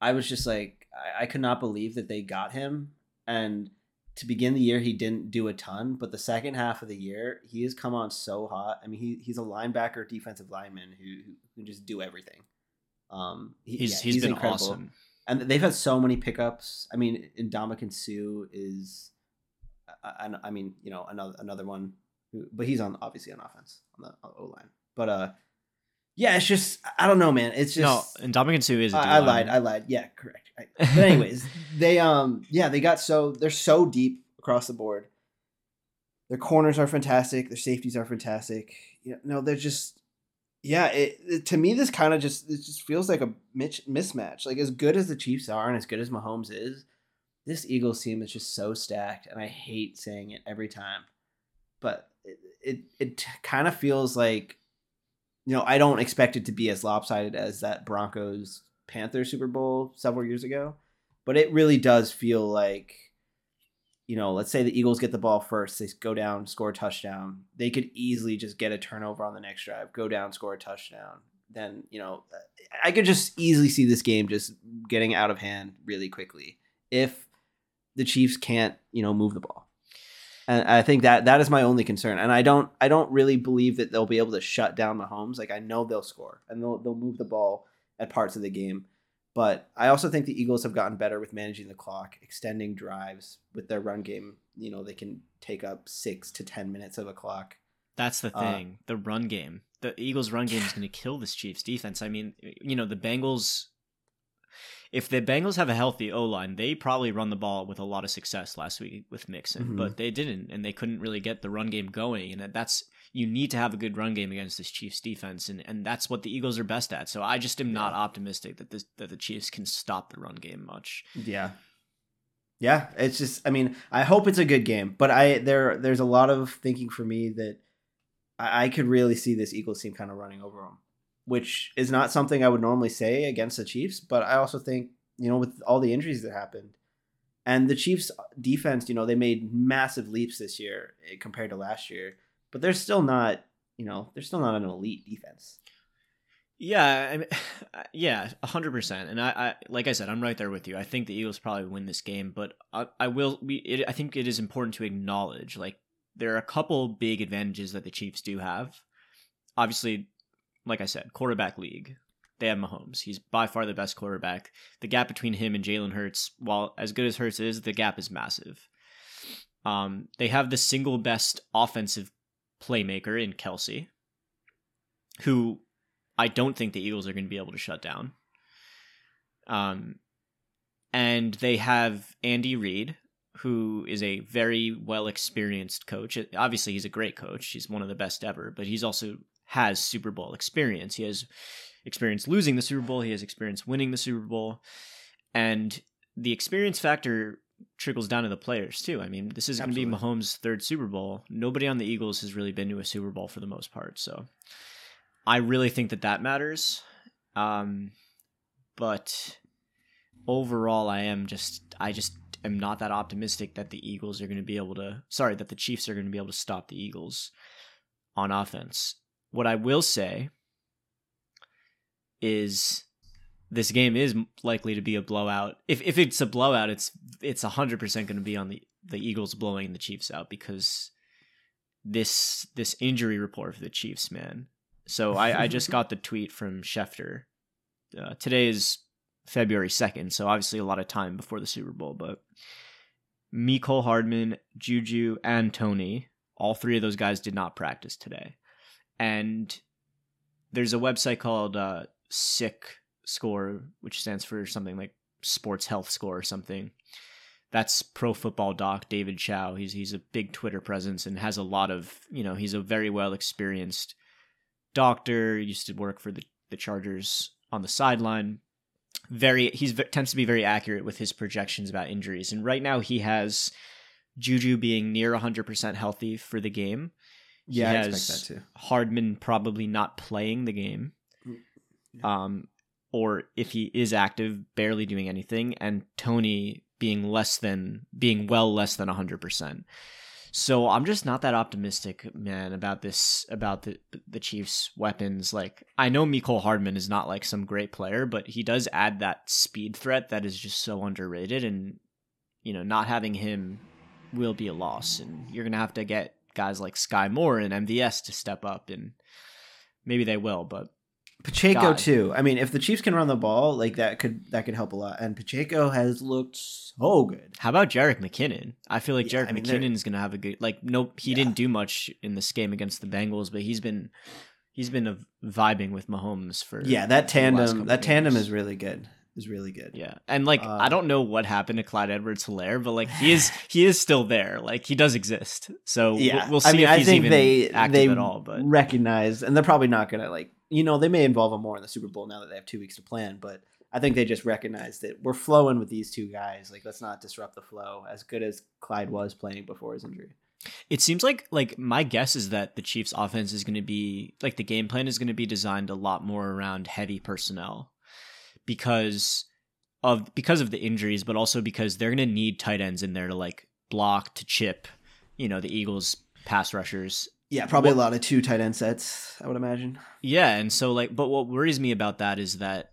I was just like, I, I could not believe that they got him. And to begin the year, he didn't do a ton, but the second half of the year, he has come on so hot. I mean, he he's a linebacker, defensive lineman who, who can just do everything. Um, he, he's, yeah, he's he's been incredible. Awesome. And they've had so many pickups. I mean, Ndamukong Suh is, I, I, I mean, you know, another another one, who, but he's on obviously on offense on the O line. But uh, yeah, it's just I don't know, man. It's just no. Ndamukong Suh is. A I, I lied. I lied. Yeah, correct. I, but anyways, they um yeah they got so they're so deep across the board. Their corners are fantastic. Their safeties are fantastic. You know, no, they're just. Yeah, it, it, to me, this kind of just it just feels like a mismatch. Like, as good as the Chiefs are and as good as Mahomes is, this Eagles team is just so stacked, and I hate saying it every time. But it it, it kind of feels like, you know, I don't expect it to be as lopsided as that Broncos-Panthers Super Bowl several years ago. But it really does feel like, you know, let's say the Eagles get the ball first. They go down, score a touchdown. They could easily just get a turnover on the next drive, go down, score a touchdown. Then, you know, I could just easily see this game just getting out of hand really quickly if the Chiefs can't, you know, move the ball. And I think that that is my only concern. And I don't I don't really believe that they'll be able to shut down Mahomes. Like, I know they'll score and they'll they'll move the ball at parts of the game. But I also think the Eagles have gotten better with managing the clock, extending drives with their run game. You know, they can take up six to ten minutes of a clock. That's the thing. Uh, the run game. The Eagles' run game is going to kill this Chiefs defense. I mean, you know, the Bengals, if the Bengals have a healthy O-line, they probably run the ball with a lot of success last week with Mixon. Mm-hmm. But they didn't, and they couldn't really get the run game going. And that's... You need to have a good run game against this Chiefs defense, and, and that's what the Eagles are best at. So I just am not yeah. optimistic that this, that the Chiefs can stop the run game much. Yeah, yeah. It's just, I mean, I hope it's a good game, but I there there's a lot of thinking for me that I, I could really see this Eagles team kind of running over them, which is not something I would normally say against the Chiefs. But I also think, you know, with all the injuries that happened, and the Chiefs defense, you know, they made massive leaps this year compared to last year. But they're still not, you know, they're still not an elite defense. Yeah, I mean, yeah, one hundred percent. And I, I, like I said, I'm right there with you. I think the Eagles probably win this game, but I, I will. We, it, I think it is important to acknowledge, like, there are a couple big advantages that the Chiefs do have. Obviously, like I said, quarterback league. They have Mahomes. He's by far the best quarterback. The gap between him and Jalen Hurts, while as good as Hurts is, the gap is massive. Um, they have the single best offensive playmaker in Kelsey, who I don't think the Eagles are going to be able to shut down. Um, and they have Andy Reid, who is a very well-experienced coach. Obviously, he's a great coach. He's one of the best ever, but he's also has Super Bowl experience. He has experience losing the Super Bowl. He has experience winning the Super Bowl. And the experience factor trickles down to the players, too. I mean, this is going to be Mahomes' third Super Bowl. Nobody on the Eagles has really been to a Super Bowl for the most part, so I really think that that matters. Um, but overall, I am just, I just am not that optimistic that the Eagles are going to be able to, sorry, that the Chiefs are going to be able to stop the Eagles on offense. What I will say is this game is likely to be a blowout. If if it's a blowout, it's it's one hundred percent going to be on the, the Eagles blowing the Chiefs out, because this this injury report for the Chiefs, man. So I, I just got the tweet from Schefter. Uh, today is February second, so obviously a lot of time before the Super Bowl, but Mecole Hardman, Juju, and Toney, all three of those guys did not practice today. And there's a website called uh, Sick Score, which stands for something like Sports Health Score or something. That's Pro Football Doc David Chow. He's he's a big Twitter presence and has a lot of, you know, he's a very well experienced doctor, used to work for the, the Chargers on the sideline. Very, he's tends to be very accurate with his projections about injuries. And right now he has Juju being near one hundred percent healthy for the game. Yeah, he I has expect that too. Hardman probably not playing the game. Um, or if he is active, barely doing anything, and Toney being less than, being well less than one hundred percent. So I'm just not that optimistic, man, about this, about the the Chiefs' weapons. Like, I know Mecole Hardman is not like some great player, but he does add that speed threat that is just so underrated, and, you know, not having him will be a loss, and you're going to have to get guys like Sky Moore and M V S to step up, and maybe they will, but Pacheco God. too. I mean, if the Chiefs can run the ball, like that could that could help a lot. And Pacheco has looked so good. How about Jerick McKinnon? I feel like yeah, Jerick I mean, McKinnon is going to have a good. Like, nope, he yeah. didn't do much in this game against the Bengals, but he's been he's been a, vibing with Mahomes for yeah. That tandem, that games. tandem is really good. Is really good. Yeah, and like um, I don't know what happened to Clyde Edwards-Hilaire, but like he is he is still there. Like, he does exist. So yeah. we'll, we'll see I mean, if I he's think even they, active they at all. But recognize, and they're probably not going to like. You know, they may involve him more in the Super Bowl now that they have two weeks to plan, but I think they just recognize that we're flowing with these two guys. Like, let's not disrupt the flow, as good as Clyde was playing before his injury. It seems like, like my guess is that the Chiefs offense is going to be, like the game plan is going to be designed a lot more around heavy personnel because of, because of the injuries, but also because they're going to need tight ends in there to like block, to chip, you know, the Eagles pass rushers. Yeah, probably well, a lot of two tight end sets, I would imagine. Yeah, and so like, but what worries me about that is that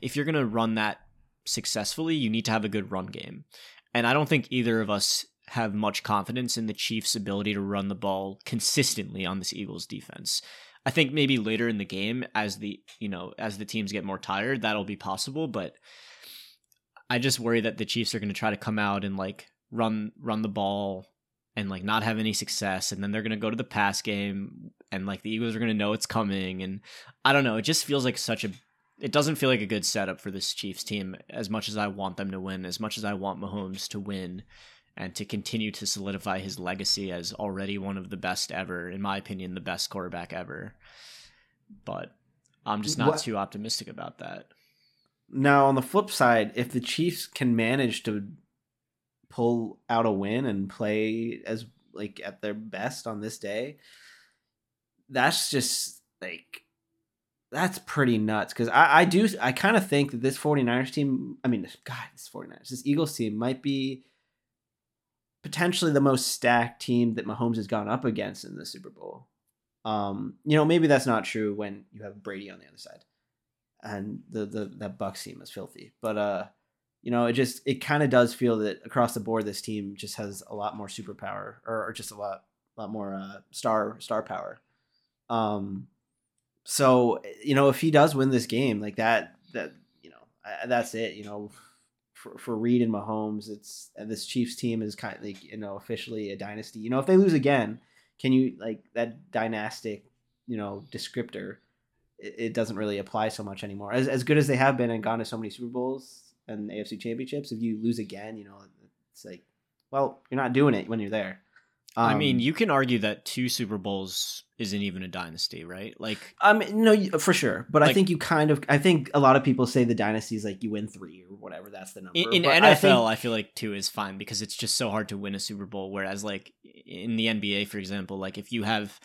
if you're going to run that successfully, you need to have a good run game. And I don't think either of us have much confidence in the Chiefs' ability to run the ball consistently on this Eagles defense. I think maybe later in the game, as the, you know, as the teams get more tired, that'll be possible, but I just worry that the Chiefs are going to try to come out and like run run the ball and like not have any success, and then they're going to go to the pass game, and like the Eagles are going to know it's coming, and I don't know, it just feels like such a, it doesn't feel like a good setup for this Chiefs team, as much as I want them to win, as much as I want Mahomes to win and to continue to solidify his legacy as already one of the best ever, in my opinion, the best quarterback ever. But I'm just not what? too optimistic about that. Now, on the flip side, if the Chiefs can manage to pull out a win and play as like at their best on this day, that's just like, that's pretty nuts. Cause I, I do, I kind of think that this 49ers team, I mean, God, this 49ers, this Eagles team might be potentially the most stacked team that Mahomes has gone up against in the Super Bowl. Um, you know, maybe that's not true when you have Brady on the other side, and the, the, that Bucs team is filthy, but, uh, you know, it just, it kind of does feel that across the board, this team just has a lot more superpower, or, or just a lot, lot more uh, star, star power. Um, so, you know, if he does win this game like that, that, you know, I, that's it, you know, for, for Reed and Mahomes, it's, and this Chiefs team is kind of like, you know, officially a dynasty. You know, if they lose again, can you like that dynastic, you know, descriptor it doesn't really apply so much anymore. As as good as they have been and gone to so many Super Bowls and A F C championships, if you lose again, you know, it's like, well, you're not doing it when you're there. Um, I mean, you can argue that two Super Bowls isn't even a dynasty, right? Like, um, no, for sure. But like, I think you kind of, I think a lot of people say the dynasty is like you win three or whatever. That's the number. In, in N F L, I, think, I feel like two is fine because it's just so hard to win a Super Bowl. Whereas like in the N B A, for example, like if you have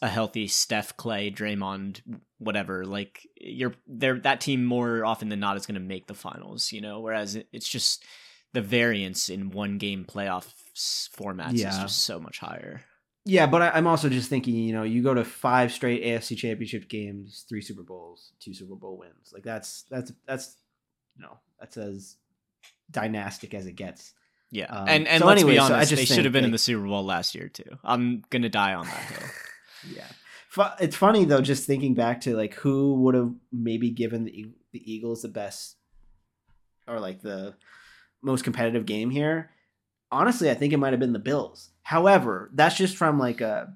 a healthy Steph, Clay, Draymond, whatever, like you're there, that team more often than not is going to make the finals, you know, whereas it's just the variance in one game playoff formats yeah. is just so much higher. Yeah, but I, I'm also just thinking, you know, you go to five straight A F C championship games, three Super Bowls, two Super Bowl wins. Like that's that's that's you know, that's as dynastic as it gets. Yeah. Um, and and so let's anyway, be honest, so they should have been like, in the Super Bowl last year too. I'm gonna die on that hill. Yeah. It's funny though, just thinking back to like who would have maybe given the, the Eagles the best or like the most competitive game here. Honestly, I think it might have been the Bills. However, that's just from like a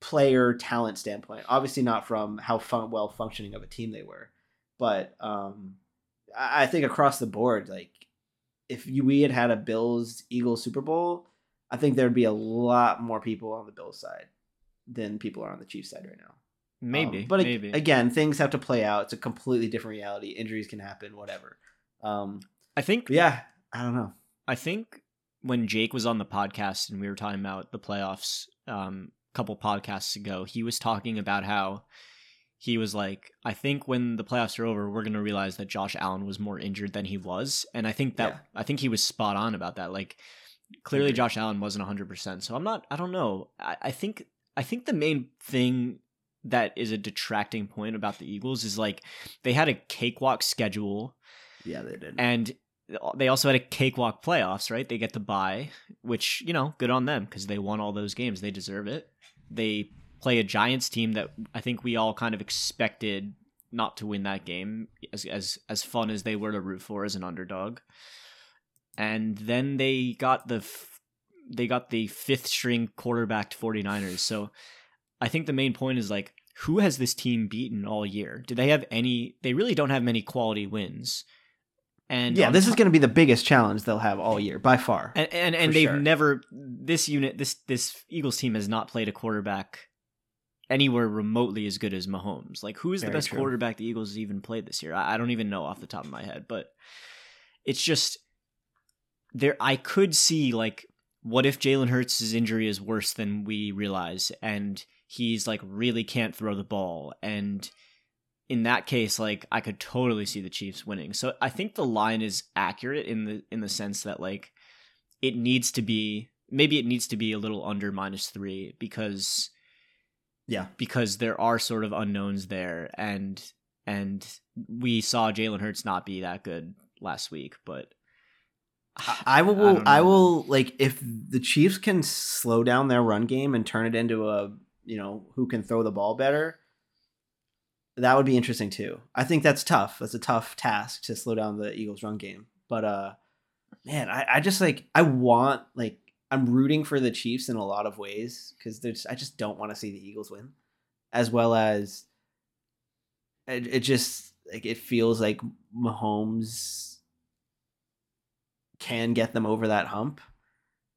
player talent standpoint. Obviously, not from how fun, well functioning of a team they were. But um, I think across the board, like if you, we had had a Bills Eagles Super Bowl, I think there'd be a lot more people on the Bills side than people are on the Chiefs side right now. Maybe, um, but maybe. Again, things have to play out. It's a completely different reality. Injuries can happen. Whatever. Um, I think. Yeah. I don't know. I think when Jake was on the podcast and we were talking about the playoffs um, a couple podcasts ago, he was talking about how he was like, I think when the playoffs are over, we're going to realize that Josh Allen was more injured than he was. And I think that yeah. I think he was spot on about that. Like clearly Josh Allen wasn't one hundred percent. So I'm not I don't know. I, I think I think the main thing that is a detracting point about the Eagles is like they had a cakewalk schedule. Yeah, they did. And they also had a cakewalk playoffs, right? They get the bye, which, you know, good on them because they won all those games. They deserve it. They play a Giants team that I think we all kind of expected not to win that game, as as as fun as they were to root for as an underdog. And then they got the they got the fifth string quarterbacked forty-niners. So I think the main point is like, who has this team beaten all year? Do they have any? They really don't have many quality wins. And yeah, this t- is going to be the biggest challenge they'll have all year by far. And and, and they've sure. never this unit this this Eagles team has not played a quarterback anywhere remotely as good as Mahomes. Like who is Very the best true. quarterback the Eagles even played this year? I, I don't even know off the top of my head, but it's just there. I could see like what if Jalen Hurts' injury is worse than we realize, and he's like really can't throw the ball and. In that case, like I could totally see the Chiefs winning. So I think the line is accurate in the in the sense that like it needs to be maybe it needs to be a little under minus three because yeah because there are sort of unknowns there and and we saw Jalen Hurts not be that good last week, but I, I will I, I will like if the Chiefs can slow down their run game and turn it into a you know who can throw the ball better. That would be interesting too. I think that's tough. That's a tough task to slow down the Eagles run game. But uh, man, I, I just like I want like I'm rooting for the Chiefs in a lot of ways because there's I just don't want to see the Eagles win, as well as it, it just like it feels like Mahomes can get them over that hump.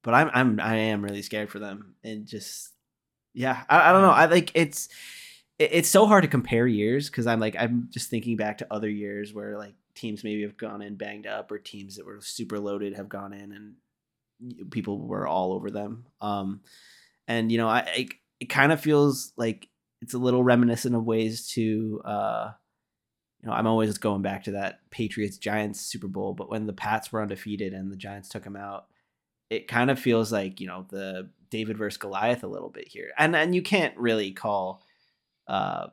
But I'm I'm I am really scared for them and just yeah I, I don't know I like it's. It's so hard to compare years because I'm like I'm just thinking back to other years where like teams maybe have gone in banged up or teams that were super loaded have gone in and people were all over them. Um, and you know I it, it kind of feels like it's a little reminiscent of ways to uh, you know I'm always going back to that Patriots Giants Super Bowl, but when the Pats were undefeated and the Giants took them out, it kind of feels like you know the David versus Goliath a little bit here, and and you can't really call. Uh,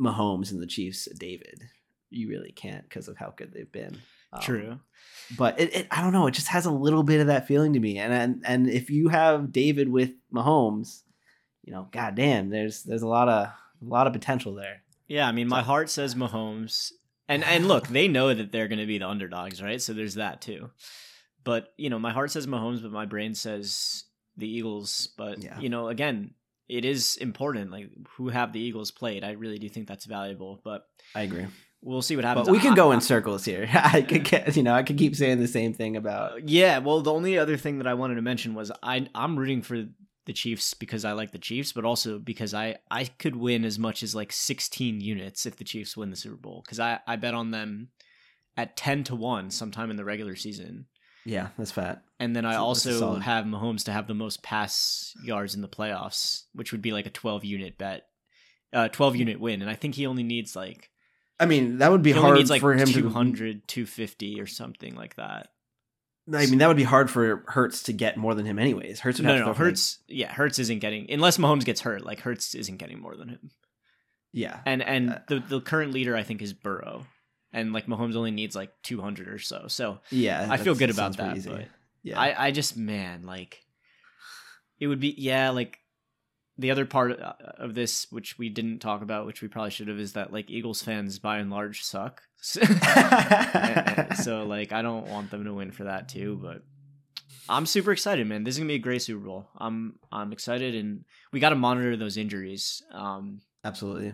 Mahomes and the Chiefs, David, you really can't because of how good they've been. Um, True, but it, it, I don't know. It just has a little bit of that feeling to me. And and and if you have David with Mahomes, you know, goddamn, there's there's a lot of a lot of potential there. Yeah, I mean, my so, heart says Mahomes, and and look, they know that they're going to be the underdogs, right? So there's that too. But you know, my heart says Mahomes, but my brain says the Eagles. But yeah. you know, again. it is important, like, who have the Eagles played. I really do think that's valuable, but I agree. We'll see what happens. But we could go in circles here. I could get, you know, I could keep saying the same thing about. Yeah. Well, the only other thing that I wanted to mention was I, I'm rooting for the Chiefs because I like the Chiefs, but also because I, I could win as much as like sixteen units if the Chiefs win the Super Bowl. Cause I, I bet on them at ten to one sometime in the regular season. Yeah. That's fat. And then I that's, also that's have Mahomes to have the most pass yards in the playoffs, which would be like a twelve unit bet, uh, twelve unit win. And I think he only needs like, I mean, that would be hard needs, like, for him two hundred, to two hundred, two fifty or something like that. I mean, that would be hard for Hurts to get more than him anyways. Hurts would no, have no, to No, Hurts, like... yeah, Hurts isn't getting unless Mahomes gets hurt, like Hurts isn't getting more than him. Yeah. And and uh, the the current leader I think is Burrow. And like Mahomes only needs like two hundred or so. So yeah, I feel good about that. But yeah. I I just man, like it would be yeah, like the other part of this, which we didn't talk about, which we probably should have, is that like Eagles fans by and large suck. So like, I don't want them to win for that too, but I'm super excited, man. This is gonna be a great Super Bowl. I'm, I'm excited, and we got to monitor those injuries. Um, Absolutely.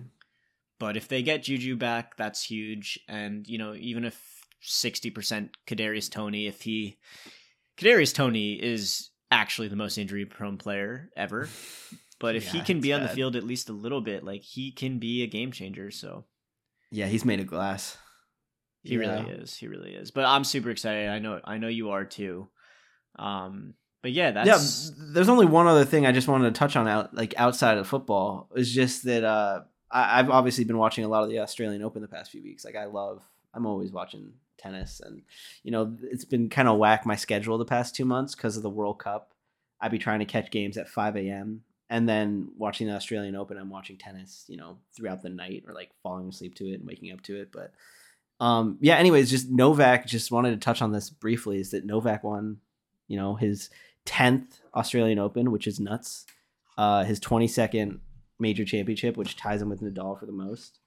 But if they get Juju back, that's huge. And you know, even if sixty percent Kadarius Toney, if he, Kadarius Toney is actually the most injury prone player ever. But if yeah, he can be on bad. the field at least a little bit, like he can be a game changer. So, yeah, he's made of glass. He yeah. really is. He really is. But I'm super excited. I know. I know you are too. Um, but yeah, that's. Yeah, there's only one other thing I just wanted to touch on out like outside of football is just that uh, I, I've obviously been watching a lot of the Australian Open the past few weeks. Like I love. I'm always watching tennis, and you know it's been kind of whack my schedule the past two months because of the World Cup. I'd be trying to catch games at five a.m. And then watching the Australian Open, I'm watching tennis, you know, throughout the night or like falling asleep to it and waking up to it. But um, yeah, anyways, just Novak, just wanted to touch on this briefly, is that Novak won, you know, his tenth Australian Open, which is nuts. Uh, his twenty-second major championship, which ties him with Nadal for the most.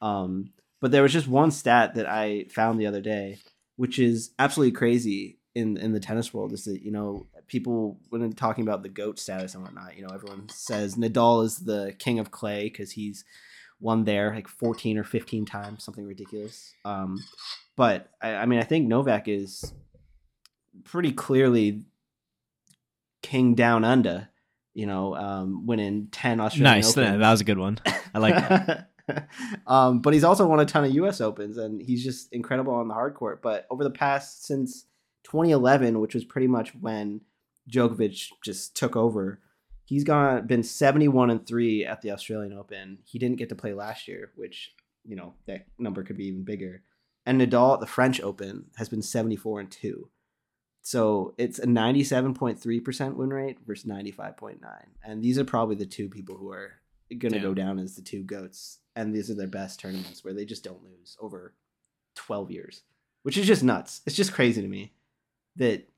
Um, but there was just one stat that I found the other day, which is absolutely crazy. In, in the tennis world is that, you know, people when talking about the GOAT status and whatnot, you know, everyone says Nadal is the king of clay because he's won there like fourteen or fifteen times, something ridiculous. Um, but I, I mean, I think Novak is pretty clearly king down under, you know, um, winning ten Australian Nice, Open. That was a good one. I like that. um, but he's also won a ton of U S Opens, and he's just incredible on the hard court. But over the past since twenty eleven, which was pretty much when Djokovic just took over, he's gone been seventy-one and three at the Australian Open. He didn't get to play last year, which, you know, that number could be even bigger. And Nadal at the French Open has been seventy-four and two. So it's a ninety-seven point three percent win rate versus ninety-five point nine. And these are probably the two people who are going to go down as the two GOATs. And these are their best tournaments where they just don't lose over twelve years, which is just nuts. It's just crazy to me that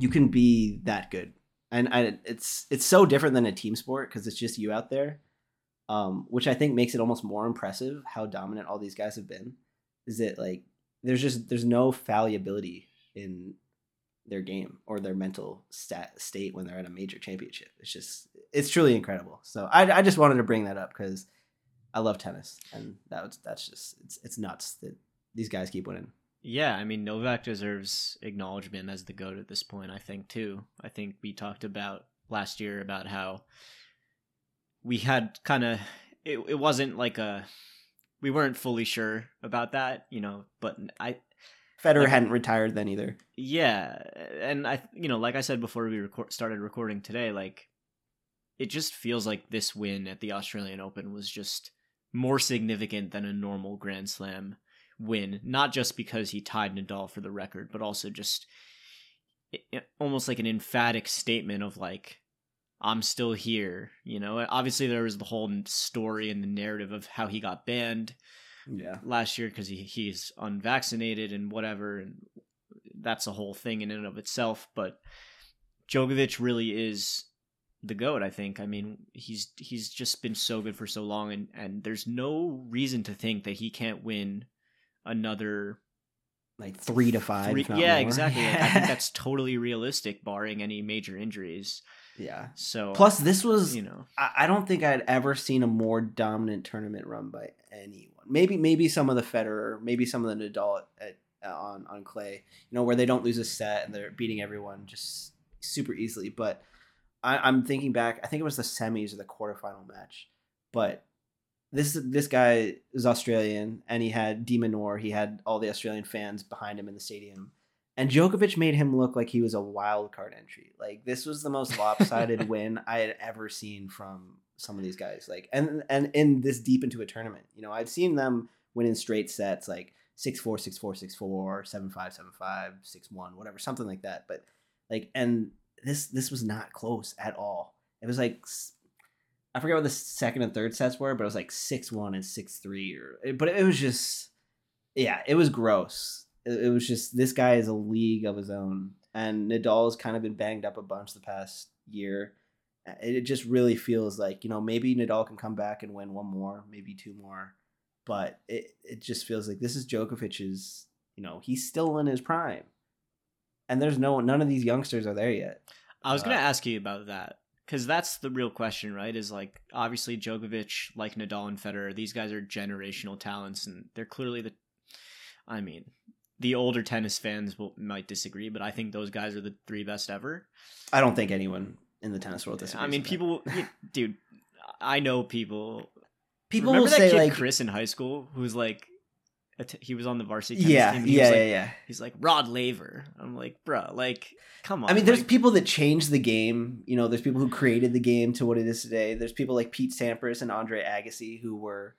you can be that good. And I, it's it's so different than a team sport because it's just you out there, um, which I think makes it almost more impressive how dominant all these guys have been, is that like there's just there's no fallibility in their game or their mental stat, state when they're at a major championship. It's just it's truly incredible. So I, I just wanted to bring that up because I love tennis, and that's that's just it's it's nuts that these guys keep winning. Yeah, I mean, Novak deserves acknowledgement as the GOAT at this point, I think, too. I think we talked about last year about how we had kind of, it, it wasn't like a, we weren't fully sure about that, you know, but I... Federer like, hadn't retired then either. Yeah, and I, you know, like I said before we record, started recording today, like, it just feels like this win at the Australian Open was just more significant than a normal Grand Slam win, not just because he tied Nadal for the record, but also just it, it, almost like an emphatic statement of like, I'm still here, you know. Obviously there was the whole story and the narrative of how he got banned yeah. last year because he, he's unvaccinated and whatever, and that's a whole thing in and of itself, but Djokovic really is the GOAT, I think. I mean, he's he's just been so good for so long, and, and there's no reason to think that he can't win another like three to five three, yeah more. exactly yeah. Like, I think that's totally realistic, barring any major injuries. Yeah. So plus, this was, you know, I, I don't think I'd ever seen a more dominant tournament run by anyone. Maybe maybe some of the Federer, maybe some of the Nadal at, at, on on clay, you know, where they don't lose a set and they're beating everyone just super easily. But I, I'm thinking back, I think it was the semis or the quarterfinal match, but. This this guy is Australian, and he had De Minaur. He had all the Australian fans behind him in the stadium. And Djokovic made him look like he was a wild card entry. Like, this was the most lopsided win I had ever seen from some of these guys. Like, and and in this deep into a tournament, you know, I've seen them win in straight sets, like six four, six four, six four, seven five, seven five, six one, whatever, something like that. But like, and this this was not close at all. It was like. I forget what the second and third sets were, but it was like six one and six three. Or, but it was just, yeah, it was gross. It, it was just, this guy is a league of his own. And Nadal's kind of been banged up a bunch the past year. It just really feels like, you know, maybe Nadal can come back and win one more, maybe two more. But it, it just feels like this is Djokovic's, you know, he's still in his prime. And there's no, none of these youngsters are there yet. I was uh, going to ask you about that. Because that's the real question, right? Is like, obviously Djokovic, like Nadal and Federer, these guys are generational talents, and they're clearly the, I mean, the older tennis fans will, might disagree, but I think those guys are the three best ever. I don't think anyone in the tennis world disagrees. I mean, people, yeah, dude, I know people. People remember will that say kid like Chris in high school, who's like, he was on the varsity tennis yeah, team. Yeah, yeah, like, yeah. He's like, Rod Laver. I'm like, bro, like, come on. I mean, there's like, people that changed the game. You know, there's people who created the game to what it is today. There's people like Pete Sampras and Andre Agassi who were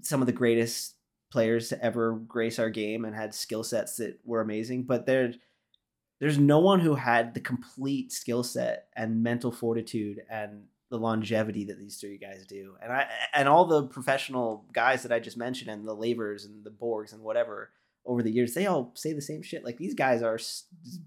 some of the greatest players to ever grace our game and had skill sets that were amazing. But there, there's no one who had the complete skill set and mental fortitude and the longevity that these three guys do. And I, and all the professional guys that I just mentioned and the Lavers and the Borgs and whatever over the years, they all say the same shit. Like, these guys are s-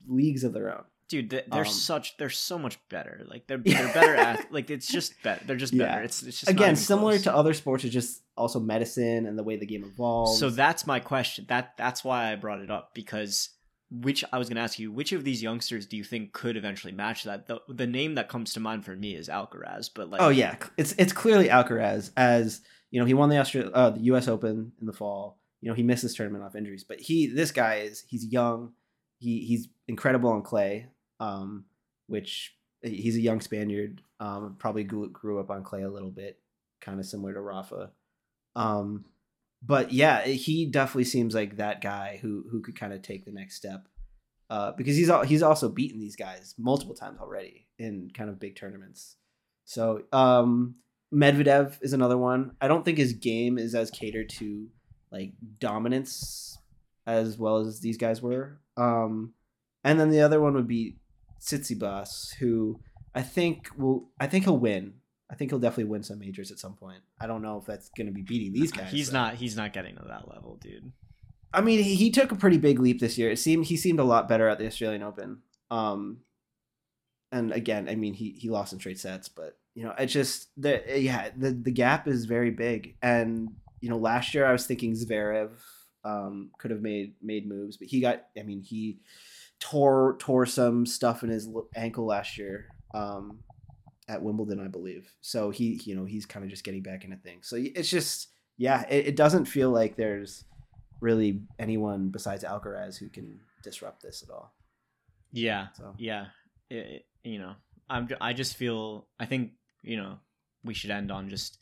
leagues of their own. Dude, they're um, such, they're so much better. Like they're, they're better at, like, it's just better. They're just yeah. better. It's, it's just again, similar close. To other sports. It's just also medicine and the way the game evolves. So that's my question. That that's why I brought it up, because which I was going to ask you, which of these youngsters do you think could eventually match that? The, the name that comes to mind for me is Alcaraz, but like, oh yeah, it's it's clearly Alcaraz. As you know, he won the Austral- uh, the U S Open in the fall. You know, he missed this tournament off injuries, but he this guy is he's young, he he's incredible on clay, um, which he's a young Spaniard, um, probably grew, grew up on clay a little bit, kind of similar to Rafa. Um, But yeah, he definitely seems like that guy who who could kind of take the next step, uh, because he's all, he's also beaten these guys multiple times already in kind of big tournaments. So um, Medvedev is another one. I don't think his game is as catered to like dominance as well as these guys were. Um, and then the other one would be Tsitsipas, who I think will I think he'll win. I think he'll definitely win some majors at some point. I don't know if that's going to be beating these guys. He's though. not. He's not getting to that level, dude. I mean, he, he took a pretty big leap this year. It seemed he seemed a lot better at the Australian Open. Um, and again, I mean, he he lost in straight sets, but you know, it just the yeah the the gap is very big. And you know, last year I was thinking Zverev um, could have made made moves, but he got. I mean, he tore tore some stuff in his ankle last year. Um, at Wimbledon, I believe. So he, you know, he's kind of just getting back into things. So it's just, yeah, it, it doesn't feel like there's really anyone besides Alcaraz who can disrupt this at all. Yeah. So. Yeah. It, it, you know, I'm, I just feel, I think, you know, we should end on just,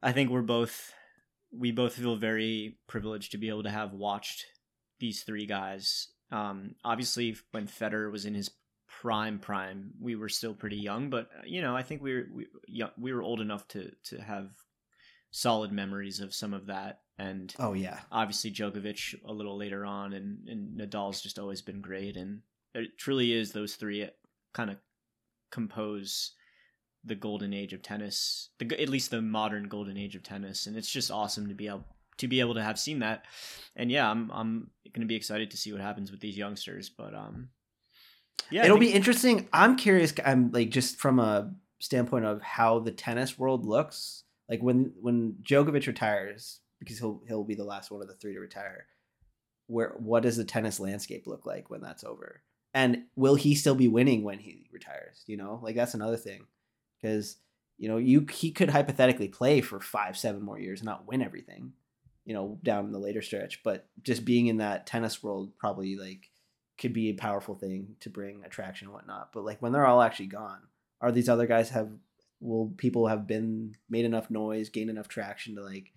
I think we're both, we both feel very privileged to be able to have watched these three guys. Um, obviously when Federer was in his prime prime we were still pretty young, but you know, I think we were we, young, we were old enough to to have solid memories of some of that. And oh yeah, obviously Djokovic a little later on, and, and Nadal's just always been great, and it truly is those three kind of compose the golden age of tennis, the, at least the modern golden age of tennis. And it's just awesome to be able to be able to have seen that. And yeah, I'm I'm going to be excited to see what happens with these youngsters, but um yeah, it'll think- be interesting. I'm curious. I'm like, just from a standpoint of how the tennis world looks, like when when Djokovic retires, because he'll he'll be the last one of the three to retire. Where what does the tennis landscape look like when that's over? And will he still be winning when he retires? You know, like that's another thing, because, you know, you he could hypothetically play for five, seven more years and not win everything, you know, down in the later stretch. But just being in that tennis world probably like could be a powerful thing to bring attraction and whatnot. But like when they're all actually gone, are these other guys have will people have been made enough noise, gained enough traction to like,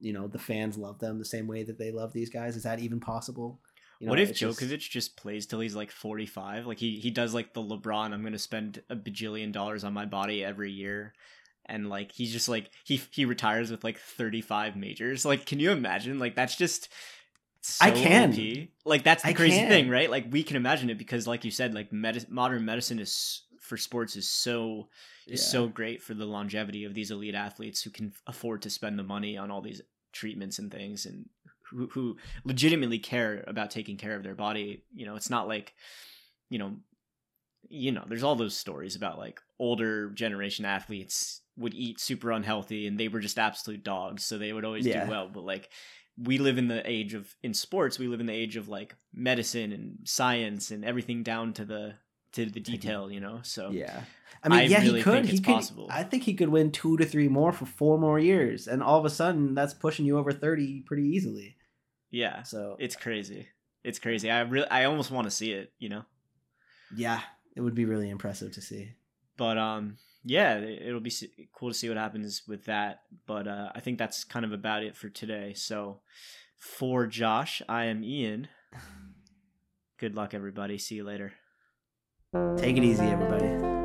you know, the fans love them the same way that they love these guys? Is that even possible? You know, what if Djokovic just... just plays till he's like forty-five? Like he, he does like the LeBron, I'm going to spend a bajillion dollars on my body every year. And like, he's just like, he, he retires with like thirty-five majors. Like, can you imagine? Like, that's just so I can. O P. Like, that's the I crazy can. thing, right? Like we can imagine it because like you said, like med- modern medicine is for sports is so, yeah. is so great for the longevity of these elite athletes who can afford to spend the money on all these treatments and things. And Who, who legitimately care about taking care of their body. You know, it's not like, you know, you know, there's all those stories about like older generation athletes would eat super unhealthy and they were just absolute dogs, so they would always yeah. do well. But like we live in the age of, in sports, we live in the age of like medicine and science and everything down to the to the detail, you know? So yeah, I mean, I yeah, really he could. Think it's he could. Possible. I think he could win two to three more for four more years, and all of a sudden that's pushing you over thirty pretty easily. Yeah, so it's crazy. It's crazy. I really, I almost want to see it. You know, yeah, it would be really impressive to see. But um, yeah, it'll be cool to see what happens with that. But uh, I think that's kind of about it for today. So, for Josh, I am Ian. Good luck, everybody. See you later. Take it easy, everybody.